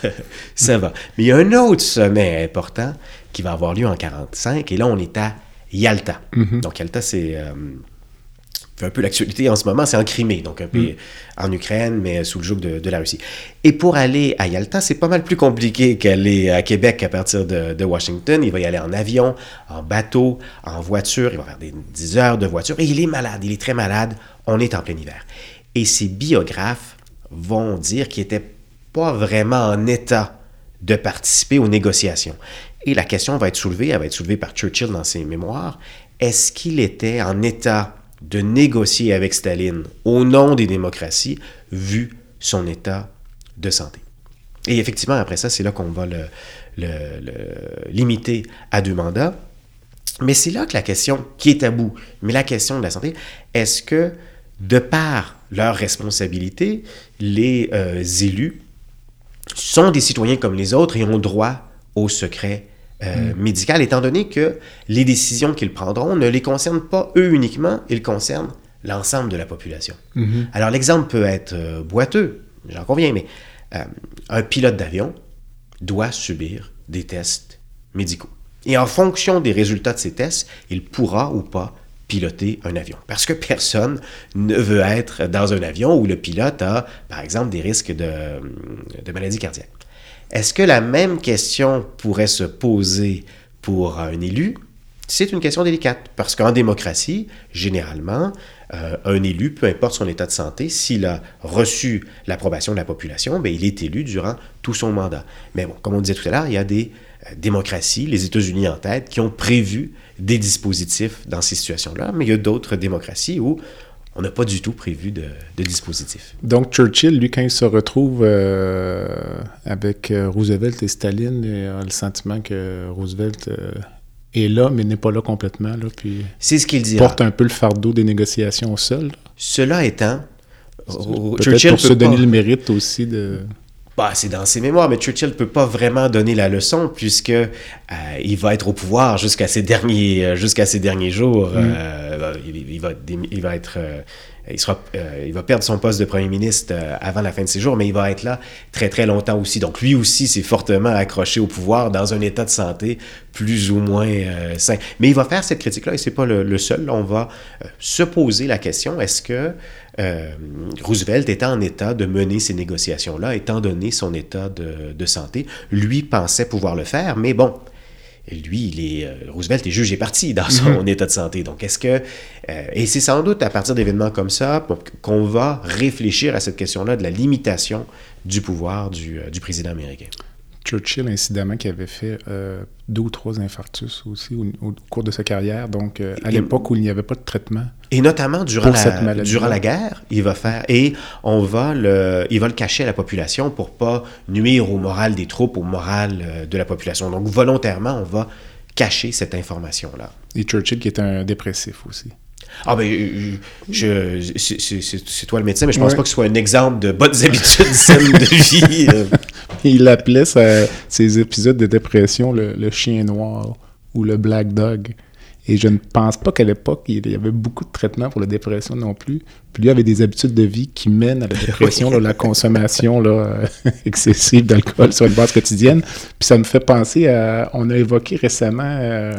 va. Mais il y a un autre sommet important qui va avoir lieu en 1945, et là, on est à Yalta. Donc, Yalta, c'est un peu l'actualité en ce moment, c'est en Crimée, donc un peu en Ukraine, mais sous le joug de la Russie. Et pour aller à Yalta, c'est pas mal plus compliqué qu'aller à Québec à partir de Washington. Il va y aller en avion, en bateau, en voiture, il va faire 10 heures de voiture, et il est malade, il est très malade, on est en plein hiver. Et ses biographes vont dire qu'il était pas vraiment en état de participer aux négociations. Et la question va être soulevée, elle va être soulevée par Churchill dans ses mémoires. Est-ce qu'il était en état de négocier avec Staline au nom des démocraties, vu son état de santé? Et effectivement, après ça, c'est là qu'on va le limiter à 2 mandats. Mais c'est là que la question, qui est taboue, mais la question de la santé, est-ce que, de par leur responsabilité, les élus sont des citoyens comme les autres et ont droit au secret médical, étant donné que les décisions qu'ils prendront ne les concernent pas eux uniquement, ils concernent l'ensemble de la population. Alors, l'exemple peut être boiteux, j'en conviens, mais un pilote d'avion doit subir des tests médicaux. Et en fonction des résultats de ces tests, il pourra ou pas piloter un avion. Parce que personne ne veut être dans un avion où le pilote a, par exemple, des risques de maladies cardiaques. Est-ce que la même question pourrait se poser pour un élu? C'est une question délicate, parce qu'en démocratie, généralement, un élu, peu importe son état de santé, s'il a reçu l'approbation de la population, bien, il est élu durant tout son mandat. Mais bon, comme on disait tout à l'heure, il y a des démocraties, les États-Unis en tête, qui ont prévu des dispositifs dans ces situations-là, mais il y a d'autres démocraties où on n'a pas du tout prévu de dispositifs. Donc, Churchill, lui, quand il se retrouve avec Roosevelt et Staline, il a le sentiment que Roosevelt est là, mais n'est pas là complètement, là, puis c'est ce qu'il dit. Porte un peu le fardeau des négociations seul. Cela étant, Churchill pour se donner le mérite aussi de... Bah, c'est dans ses mémoires, mais Churchill ne peut pas vraiment donner la leçon puisqu'il va être au pouvoir jusqu'à ses derniers jours. Il va perdre son poste de premier ministre avant la fin de ses jours, mais il va être là très, très longtemps aussi. Donc, lui aussi s'est fortement accroché au pouvoir dans un état de santé plus ou moins sain. Mais il va faire cette critique-là et ce n'est pas le seul. On va se poser la question, est-ce que Roosevelt était en état de mener ces négociations-là, étant donné son état de santé. Lui pensait pouvoir le faire, mais bon, lui, Roosevelt est juge et partie dans son état de santé. Donc, est-ce que... et c'est sans doute à partir d'événements comme ça qu'on va réfléchir à cette question-là de la limitation du pouvoir du président américain. Churchill, incidemment, qui avait fait 2 ou 3 infarctus aussi au cours de sa carrière, donc à l'époque où il n'y avait pas de traitement. Et notamment durant la guerre, il va faire... Et il va le cacher à la population pour ne pas nuire au moral des troupes, au moral de la population. Donc volontairement, on va cacher cette information-là. Et Churchill qui est un dépressif aussi. Ah ben, c'est toi le médecin, mais je pense pas que ce soit un exemple de bonnes habitudes saines de vie. Il appelait ses épisodes de dépression le chien noir ou le black dog. Et je ne pense pas qu'à l'époque, il y avait beaucoup de traitements pour la dépression non plus. Puis lui avait des habitudes de vie qui mènent à la dépression, là, la consommation excessive d'alcool sur une base quotidienne. Puis ça me fait penser à... On a évoqué récemment...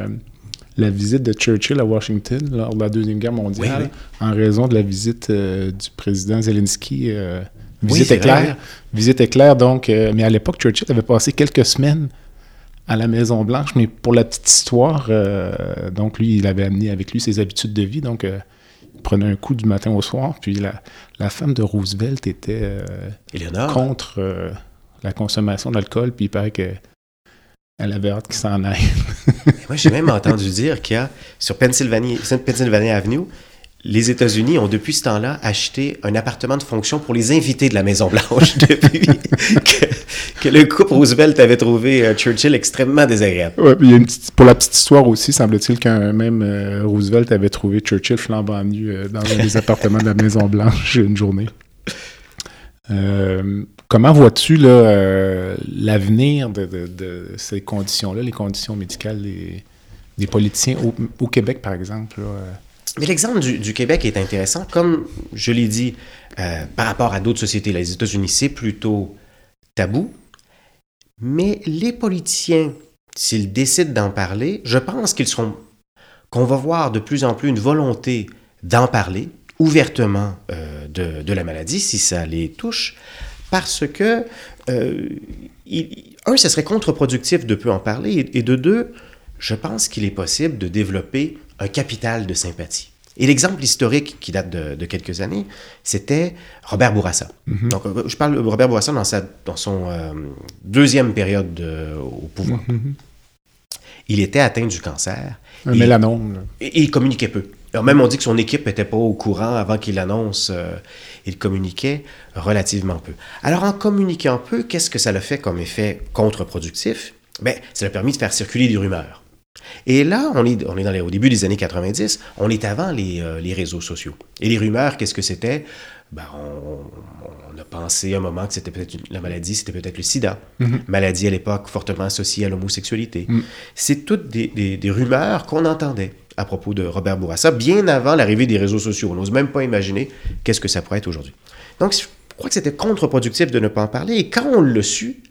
la visite de Churchill à Washington lors de la Deuxième Guerre mondiale, en raison de la visite du président Zelensky, visite éclair. Donc, mais à l'époque, Churchill avait passé quelques semaines à la Maison-Blanche, mais pour la petite histoire, donc lui, il avait amené avec lui ses habitudes de vie, donc il prenait un coup du matin au soir, puis la femme de Roosevelt était contre la consommation d'alcool, puis il paraît que elle avait hâte qu'il s'en aille. Moi, j'ai même entendu dire qu'il y a, sur Pennsylvania Avenue, les États-Unis ont depuis ce temps-là acheté un appartement de fonction pour les invités de la Maison-Blanche depuis que le couple Roosevelt avait trouvé Churchill extrêmement désagréable. Ouais, puis il y a pour la petite histoire aussi, semble-t-il qu'un même Roosevelt avait trouvé Churchill flambant nu dans un des appartements de la Maison-Blanche une journée. Comment vois-tu là, l'avenir de ces conditions-là, les conditions médicales des politiciens au Québec, par exemple? Là, Mais l'exemple du Québec est intéressant. Comme je l'ai dit, par rapport à d'autres sociétés, les États-Unis, c'est plutôt tabou. Mais les politiciens, s'ils décident d'en parler, je pense qu'on va voir de plus en plus une volonté d'en parler ouvertement de la maladie, si ça les touche, parce que, ça serait contre-productif de peu en parler, et de deux, je pense qu'il est possible de développer un capital de sympathie. Et l'exemple historique qui date de quelques années, c'était Robert Bourassa. Mm-hmm. Donc, je parle de Robert Bourassa dans son deuxième période au pouvoir. Mm-hmm. Il était atteint du cancer. Un mélanome. Et il communiquait peu. Alors même on dit que son équipe n'était pas au courant avant qu'il l'annonce, il communiquait relativement peu. Alors en communiquant peu, qu'est-ce que ça l'a fait comme effet contre-productif? Bien, ça l'a permis de faire circuler des rumeurs. Et là, on est au début des années 90, on est avant les réseaux sociaux. Et les rumeurs, qu'est-ce que c'était? Ben, on a pensé à un moment que c'était peut-être la maladie, c'était peut-être le sida. Mm-hmm. Maladie à l'époque fortement associée à l'homosexualité. Mm. C'est toutes des rumeurs qu'on entendait à propos de Robert Bourassa, bien avant l'arrivée des réseaux sociaux. On n'ose même pas imaginer qu'est-ce que ça pourrait être aujourd'hui. Donc, je crois que c'était contre-productif de ne pas en parler. Et quand on le sut,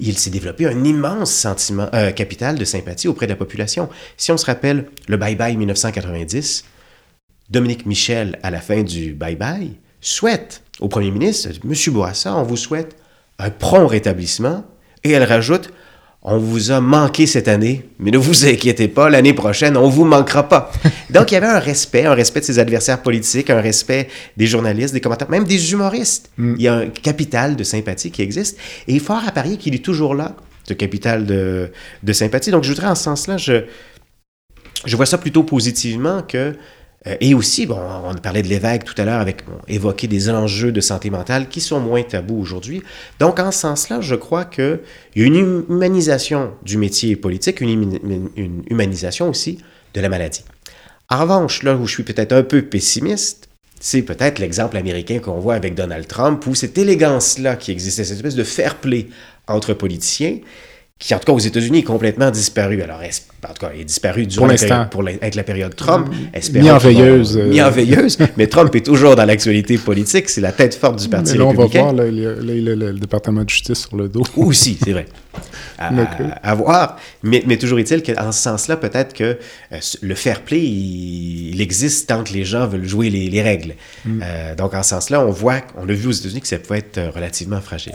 il s'est développé un immense sentiment, capital de sympathie auprès de la population. Si on se rappelle le Bye Bye 1990, Dominique Michel, à la fin du Bye Bye, souhaite au premier ministre, « Monsieur Bourassa, on vous souhaite un prompt rétablissement. » Et elle rajoute, on vous a manqué cette année, mais ne vous inquiétez pas, l'année prochaine, on ne vous manquera pas. Donc, il y avait un respect de ses adversaires politiques, un respect des journalistes, des commentateurs, même des humoristes. Mm. Il y a un capital de sympathie qui existe, et il faut à parier qu'il est toujours là, ce capital de sympathie. Donc, je voudrais, en ce sens-là, je vois ça plutôt positivement que... Et aussi, bon, on parlait de l'évêque tout à l'heure, évoquer des enjeux de santé mentale qui sont moins tabous aujourd'hui. Donc, en ce sens-là, je crois qu'il y a une humanisation du métier politique, une humanisation aussi de la maladie. En revanche, là où je suis peut-être un peu pessimiste, c'est peut-être l'exemple américain qu'on voit avec Donald Trump, où cette élégance-là qui existait, cette espèce de fair-play entre politiciens, qui, en tout cas, aux États-Unis, est complètement disparu. Alors, en tout cas, il est disparu durant avec la période Trump. Mis en veilleuse. Mais Trump est toujours dans l'actualité politique. C'est la tête forte du Parti républicain. On va voir, le département de justice sur le dos. Aussi, c'est vrai. À voir. Mais toujours est-il qu'en ce sens-là, peut-être que le fair-play, il existe tant que les gens veulent jouer les règles. Mm. Donc, en ce sens-là, on a vu aux États-Unis que ça pouvait être relativement fragile.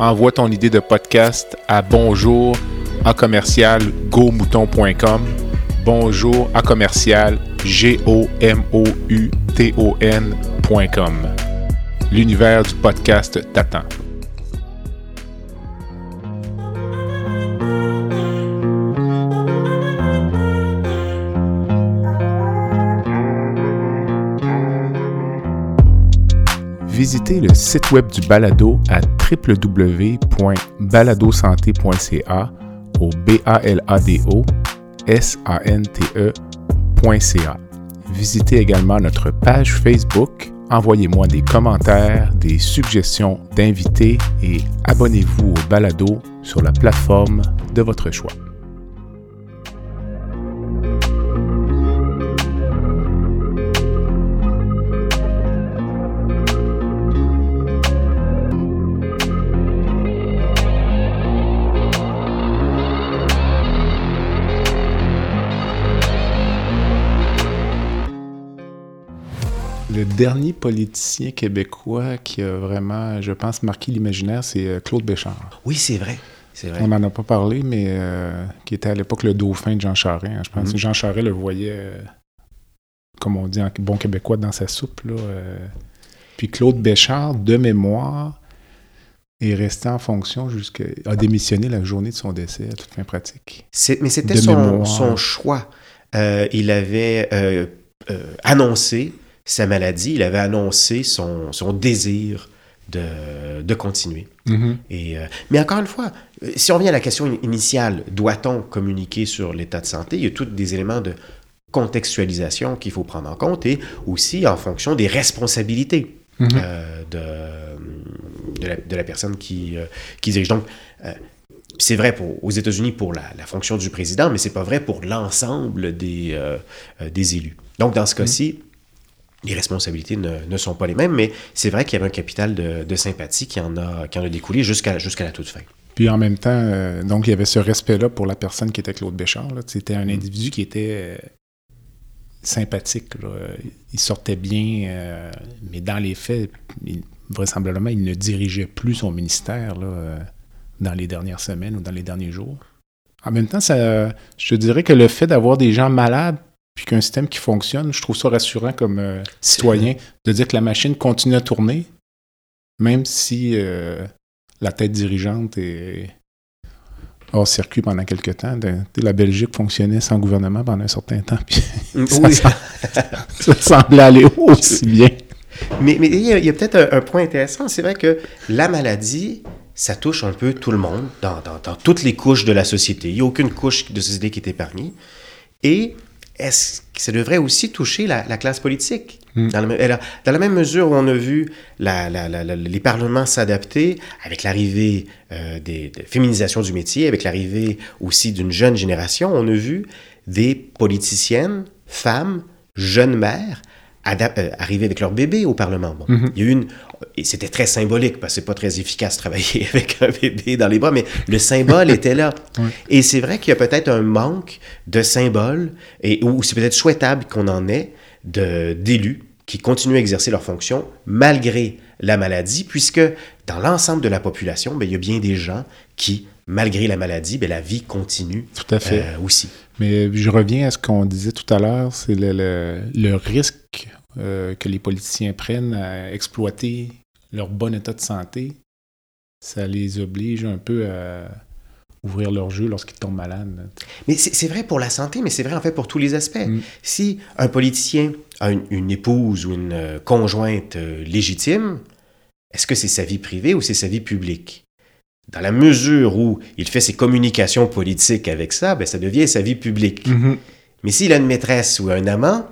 Envoie ton idée de podcast à bonjour@gomouton.com. bonjour à commercial gomouton.com. L'univers du podcast t'attend. Visitez le site web du balado à www.baladosanté.ca au BALADOSANTE.ca. Visitez également notre page Facebook, envoyez-moi des commentaires, des suggestions d'invités et abonnez-vous au balado sur la plateforme de votre choix. Le dernier politicien québécois qui a vraiment, je pense, marqué l'imaginaire, c'est Claude Béchard. Oui, c'est vrai. C'est vrai. On n'en a pas parlé, mais qui était à l'époque le dauphin de Jean Charest. Hein. Je pense que Jean Charest le voyait, comme on dit en bon québécois, dans sa soupe. Là, Puis Claude Béchard, de mémoire, est resté en fonction jusqu'à... a démissionné la journée de son décès, à toute fin pratique. Mais c'était son choix. Il avait annoncé sa maladie, il avait annoncé son désir de continuer. Mm-hmm. Mais encore une fois, si on revient à la question initiale, doit-on communiquer sur l'état de santé? Il y a tous des éléments de contextualisation qu'il faut prendre en compte et aussi en fonction des responsabilités de la personne qui dirige. Donc, c'est vrai aux États-Unis pour la fonction du président, mais c'est pas vrai pour l'ensemble des élus. Donc, dans ce cas-ci, les responsabilités ne sont pas les mêmes, mais c'est vrai qu'il y avait un capital de sympathie qui en a découlé jusqu'à la toute fin. Puis en même temps, donc il y avait ce respect-là pour la personne qui était Claude Béchard. Là. C'était un individu qui était sympathique. Là. Il sortait bien, mais dans les faits, vraisemblablement, il ne dirigeait plus son ministère là, dans les dernières semaines ou dans les derniers jours. En même temps, je te dirais que le fait d'avoir des gens malades puis qu'un système qui fonctionne, je trouve ça rassurant comme citoyen de dire que la machine continue à tourner, même si la tête dirigeante est hors circuit pendant quelque temps. La Belgique fonctionnait sans gouvernement pendant un certain temps, puis ça semblait aller aussi bien. Mais il y a peut-être un point intéressant. C'est vrai que la maladie... ça touche un peu tout le monde, dans toutes les couches de la société. Il n'y a aucune couche de société qui est épargnée. Et... est-ce que ça devrait aussi toucher la classe politique? Dans la même mesure où on a vu les parlements s'adapter avec l'arrivée de féminisation du métier, avec l'arrivée aussi d'une jeune génération, on a vu des politiciennes, femmes, jeunes mères, arriver avec leur bébé au Parlement. Bon, il y a eu et c'était très symbolique, parce que c'est pas très efficace de travailler avec un bébé dans les bras, mais le symbole était là. Oui. Et c'est vrai qu'il y a peut-être un manque de symboles, ou c'est peut-être souhaitable qu'on en ait d'élus qui continuent à exercer leurs fonctions malgré la maladie, puisque dans l'ensemble de la population, bien, il y a bien des gens qui, malgré la maladie, bien, la vie continue. Tout à fait. Aussi. Mais je reviens à ce qu'on disait tout à l'heure, c'est le risque que les politiciens prennent à exploiter leur bon état de santé. Ça les oblige un peu à ouvrir leur jeu lorsqu'ils tombent malades. Mais c'est vrai pour la santé, mais c'est vrai en fait pour tous les aspects. Si un politicien a une épouse ou une conjointe légitime, est-ce que c'est sa vie privée ou c'est sa vie publique? Dans la mesure où il fait ses communications politiques avec ça, ben ça devient sa vie publique. Mais s'il a une maîtresse ou un amant,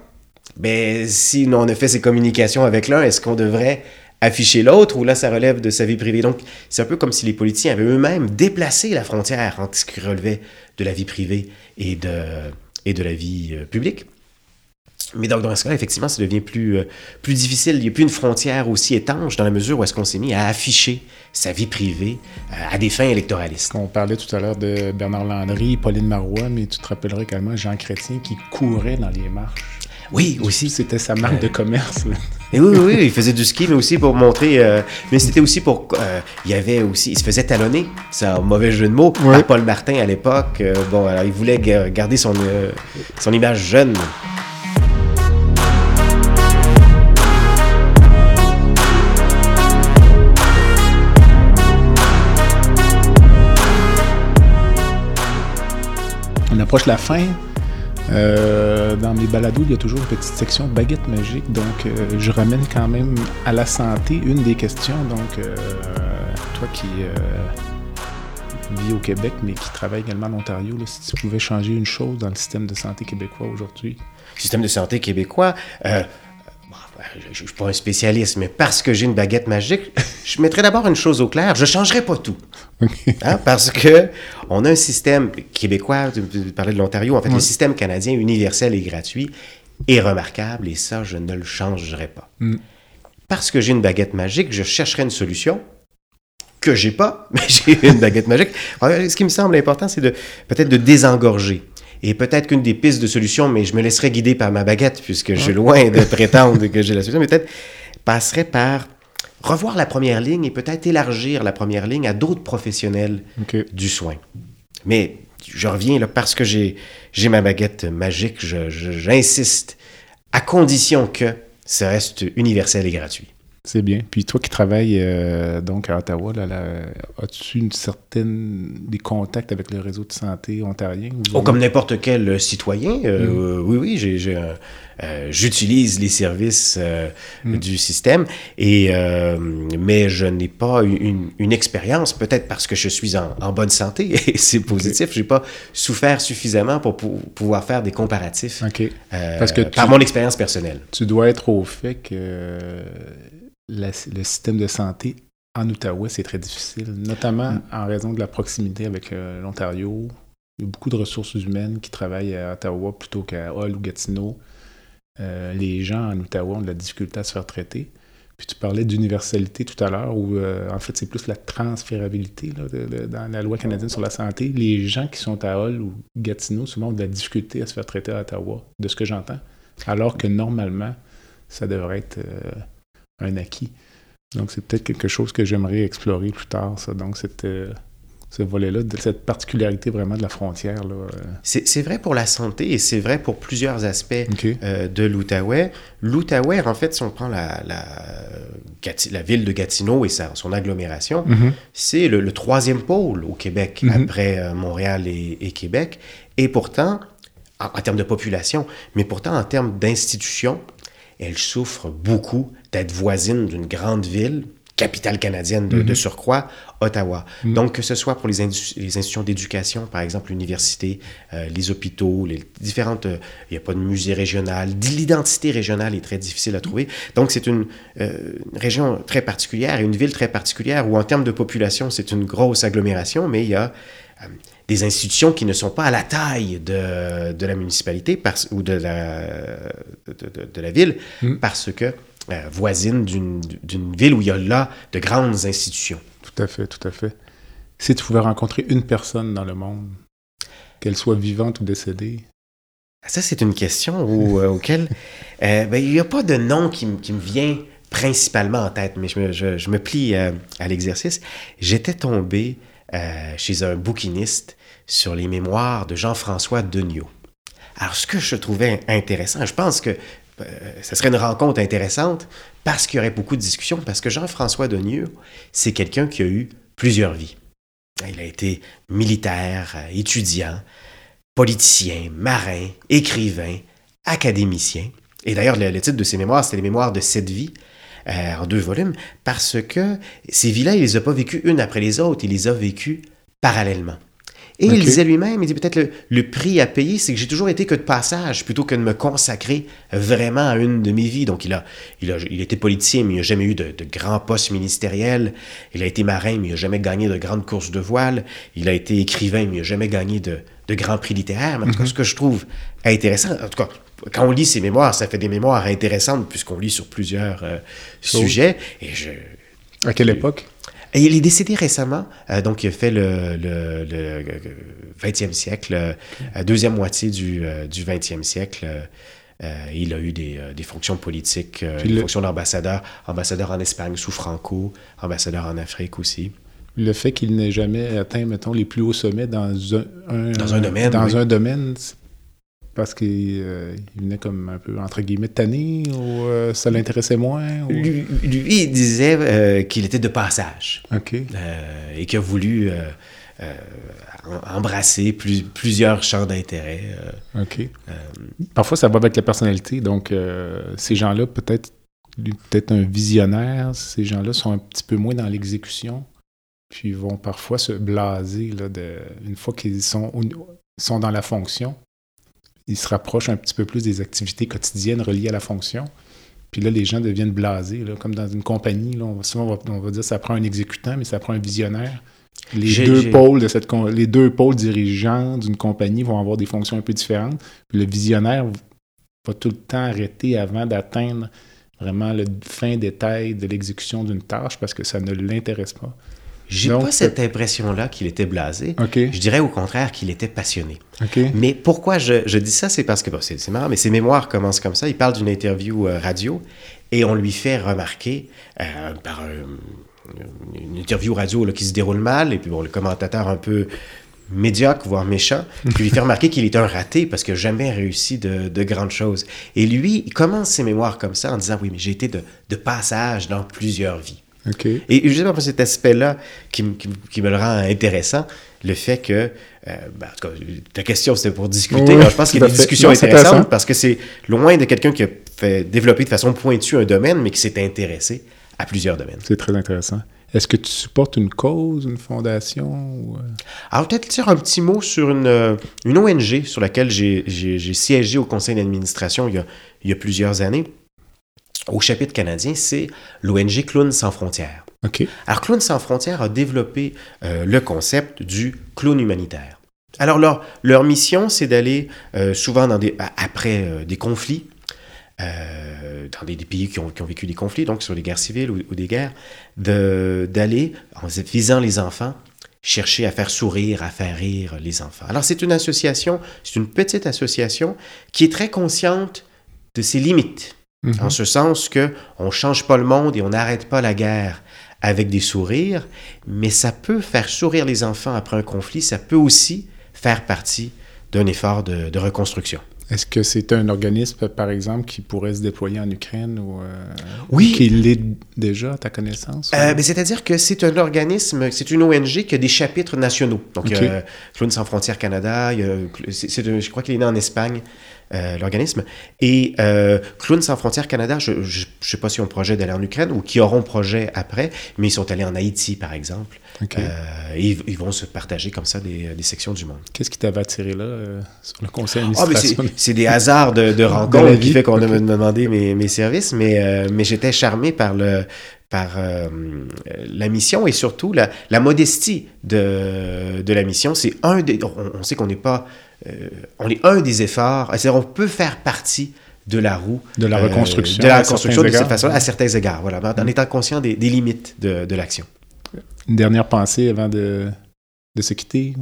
ben si on a fait ses communications avec l'un, est-ce qu'on devrait afficher l'autre ou là ça relève de sa vie privée? Donc c'est un peu comme si les politiciens avaient eux-mêmes déplacé la frontière entre ce qui relevait de la vie privée et de la vie publique. Mais donc, dans ce cas-là, effectivement, ça devient plus difficile. Il n'y a plus une frontière aussi étanche dans la mesure où est-ce qu'on s'est mis à afficher sa vie privée à des fins électoralistes. On parlait tout à l'heure de Bernard Landry, Pauline Marois, mais tu te rappelleras également Jean Chrétien qui courait dans les marches. Oui, aussi. C'était sa marque de commerce. Et oui, oui, il faisait du ski, mais aussi pour montrer... mais c'était aussi pour... il y avait aussi... Il se faisait talonner, c'est un mauvais jeu de mots, par Paul Martin à l'époque. Bon, alors il voulait garder son image jeune. On approche la fin. Dans mes balados, il y a toujours une petite section baguette magique, donc je ramène quand même à la santé une des questions. Donc, toi qui vis au Québec, mais qui travaille également en Ontario, là, si tu pouvais changer une chose dans le système de santé québécois aujourd'hui. Le système de santé québécois, je ne suis pas un spécialiste, mais parce que j'ai une baguette magique, je mettrais d'abord une chose au clair, je ne changerais pas tout. Hein, parce qu'on a un système québécois, tu parlais de l'Ontario, en fait, le système canadien universel et gratuit est remarquable, et ça, je ne le changerais pas. Parce que j'ai une baguette magique, je chercherais une solution que je n'ai pas, mais j'ai une baguette magique. Alors, ce qui me semble important, c'est peut-être de désengorger. Et peut-être qu'une des pistes de solution, mais je me laisserai guider par ma baguette, puisque je suis loin de prétendre que j'ai la solution, mais peut-être passerai par revoir la première ligne et peut-être élargir la première ligne à d'autres professionnels du soin. Mais je reviens là, parce que j'ai ma baguette magique, j'insiste, à condition que ça reste universel et gratuit. C'est bien. Puis toi qui travailles donc à Ottawa, là, as-tu des contacts avec le réseau de santé ontarien? Comme n'importe quel citoyen, oui, j'utilise les services du système, mais je n'ai pas une expérience, peut-être parce que je suis en bonne santé, et c'est positif, je n'ai pas souffert suffisamment pour pouvoir faire des comparatifs parce que par mon expérience personnelle. Tu dois être au fait que... Le système de santé en Outaouais, c'est très difficile, notamment en raison de la proximité avec l'Ontario. Il y a beaucoup de ressources humaines qui travaillent à Ottawa plutôt qu'à Hull ou Gatineau. Les gens en Outaouais ont de la difficulté à se faire traiter. Puis tu parlais d'universalité tout à l'heure, où en fait, c'est plus la transférabilité là, dans la loi canadienne sur la santé. Les gens qui sont à Hull ou Gatineau, souvent ont de la difficulté à se faire traiter à Ottawa, de ce que j'entends, alors que normalement, ça devrait être... un acquis. Donc, c'est peut-être quelque chose que j'aimerais explorer plus tard, ça. Donc, ce volet-là, de cette particularité vraiment de la frontière. Là. C'est vrai pour la santé et c'est vrai pour plusieurs aspects de l'Outaouais. L'Outaouais, en fait, si on prend la ville de Gatineau et son agglomération, c'est le troisième pôle au Québec après Montréal et Québec. Et pourtant, en termes de population, mais pourtant en termes d'institutions, elle souffre beaucoup d'être voisine d'une grande ville, capitale canadienne de surcroît, Ottawa. Donc, que ce soit pour les institutions d'éducation, par exemple l'université, les hôpitaux, les différentes... il n'y a pas de musée régional, l'identité régionale est très difficile à trouver. Donc, c'est une région très particulière et une ville très particulière où, en termes de population, c'est une grosse agglomération, mais il y a... des institutions qui ne sont pas à la taille de la municipalité ou de la ville parce que voisine d'une ville où il y a là de grandes institutions. Tout à fait, tout à fait. Si tu pouvais rencontrer une personne dans le monde, qu'elle soit vivante ou décédée... Ça, c'est une question auquel... il n'y a pas de nom qui me vient principalement en tête, mais je me plie à l'exercice. J'étais tombé... chez un bouquiniste sur les mémoires de Jean-François Degnaud. Alors, ce que je trouvais intéressant, je pense que ce serait une rencontre intéressante parce qu'il y aurait beaucoup de discussions, parce que Jean-François Degnaud, c'est quelqu'un qui a eu plusieurs vies. Il a été militaire, étudiant, politicien, marin, écrivain, académicien. Et d'ailleurs, le titre de ses mémoires, c'était « Les mémoires de 7 vies ». En 2 volumes, parce que ces vies-là, il les a pas vécues une après les autres, il les a vécues parallèlement. Et il disait lui-même, il dit peut-être le prix à payer, c'est que j'ai toujours été que de passage, plutôt que de me consacrer vraiment à une de mes vies. Donc, il était politicien, mais il n'a jamais eu de grands postes ministériels. Il a été marin, mais il n'a jamais gagné de grandes courses de voile. Il a été écrivain, mais il n'a jamais gagné de grands prix littéraires. Mais en tout cas, ce que je trouve intéressant, en tout cas, quand on lit ses mémoires, ça fait des mémoires intéressantes, puisqu'on lit sur plusieurs sujets. Et à quelle époque? Et il est décédé récemment, donc il a fait le 20e siècle, deuxième moitié du 20e siècle, Il a eu des fonctions politiques, des fonctions d'ambassadeur, ambassadeur en Espagne sous Franco, ambassadeur en Afrique aussi. Le fait qu'il n'ait jamais atteint, mettons, les plus hauts sommets dans un domaine, parce qu'il venait comme un peu, entre guillemets, tanné, ou ça l'intéressait moins? Ou... Lui, il disait qu'il était de passage. OK. Et qu'il a voulu embrasser plusieurs champs d'intérêt. OK. Parfois, ça va avec la personnalité. Donc, ces gens-là, peut-être un visionnaire, ces gens-là sont un petit peu moins dans l'exécution. Puis vont parfois se blaser là, une fois qu'ils sont dans la fonction. Ils se rapprochent un petit peu plus des activités quotidiennes reliées à la fonction. Puis là, les gens deviennent blasés, là, comme dans une compagnie. Là, on va dire que ça prend un exécutant, mais ça prend un visionnaire. Les deux pôles dirigeants d'une compagnie vont avoir des fonctions un peu différentes. Puis le visionnaire va tout le temps arrêter avant d'atteindre vraiment le fin détail de l'exécution d'une tâche parce que ça ne l'intéresse pas. J'ai pas cette impression-là qu'il était blasé. Okay. Je dirais au contraire qu'il était passionné. Okay. Mais pourquoi je dis ça, c'est parce que, bon, c'est marrant, mais ses mémoires commencent comme ça. Il parle d'une interview radio et on lui fait remarquer par une interview radio là, qui se déroule mal, et puis bon, le commentateur un peu médiocre, voire méchant, puis lui fait remarquer qu'il est un raté parce qu'il n'a jamais réussi de grandes choses. Et lui, il commence ses mémoires comme ça en disant « Oui, mais j'ai été de passage dans plusieurs vies. » Okay. Et justement, pour cet aspect-là qui me le rend intéressant, le fait que, en tout cas, ta question, c'était pour discuter. Oui, alors, je pense qu'il y a des discussions intéressantes parce que c'est loin de quelqu'un qui a développé de façon pointue un domaine, mais qui s'est intéressé à plusieurs domaines. C'est très intéressant. Est-ce que tu supportes une cause, une fondation? Ou... Alors, peut-être dire un petit mot sur une ONG sur laquelle j'ai siégé au conseil d'administration il y a plusieurs années. Au chapitre canadien, c'est l'ONG Clowns Sans Frontières. Okay. Alors, Clowns Sans Frontières a développé le concept du clown humanitaire. Alors, leur mission, c'est d'aller souvent après des conflits, dans des pays qui ont vécu des conflits, donc sur des guerres civiles ou des guerres, d'aller, en visant les enfants, chercher à faire sourire, à faire rire les enfants. Alors, c'est une petite association qui est très consciente de ses limites. Mm-hmm. En ce sens qu'on ne change pas le monde et on n'arrête pas la guerre avec des sourires, mais ça peut faire sourire les enfants après un conflit, ça peut aussi faire partie d'un effort de reconstruction. Est-ce que c'est un organisme, par exemple, qui pourrait se déployer en Ukraine ou oui. Qui l'est déjà, à ta connaissance? Mais c'est-à-dire que c'est un organisme, c'est une ONG qui a des chapitres nationaux. Donc, okay. Il y a Clowns Sans Frontières Canada, je crois qu'il est né en Espagne, l'organisme. Et Clowns Sans Frontières Canada, je ne sais pas si ont projet d'aller en Ukraine ou qui auront projet après, mais ils sont allés en Haïti, par exemple. Okay. Et ils vont se partager comme ça des sections du monde. Qu'est-ce qui t'avait attiré là sur le conseil d'administration? C'est des hasards de rencontre qui fait qu'on a demandé mes services, mais j'étais charmé par la mission et surtout la modestie de la mission. C'est on sait qu'on n'est pas... on est un des efforts, c'est-à-dire on peut faire partie de la roue. De la reconstruction. De la reconstruction de cette façon-là, à certains égards, voilà, en étant conscient des limites de l'action. Une dernière pensée avant de se quitter?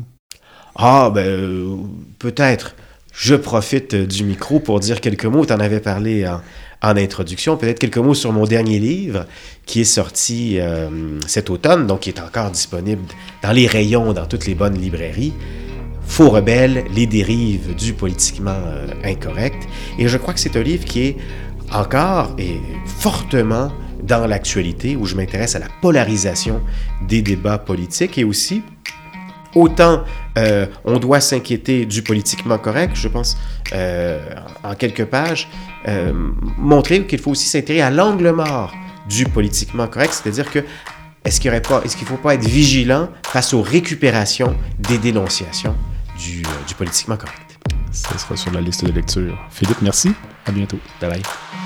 Peut-être. Je profite du micro pour dire quelques mots. Tu en avais parlé en introduction. Peut-être quelques mots sur mon dernier livre qui est sorti cet automne, donc qui est encore disponible dans les rayons, dans toutes les bonnes librairies. Faux rebelles, les dérives du politiquement incorrect. Et je crois que c'est un livre qui est encore et fortement dans l'actualité, où je m'intéresse à la polarisation des débats politiques et aussi... Autant on doit s'inquiéter du politiquement correct, je pense, en quelques pages, montrer qu'il faut aussi s'intéresser à l'angle mort du politiquement correct, c'est-à-dire que est-ce qu'il ne faut pas être vigilant face aux récupérations des dénonciations du politiquement correct? Ça sera sur la liste de lecture. Philippe, merci. À bientôt. Bye bye.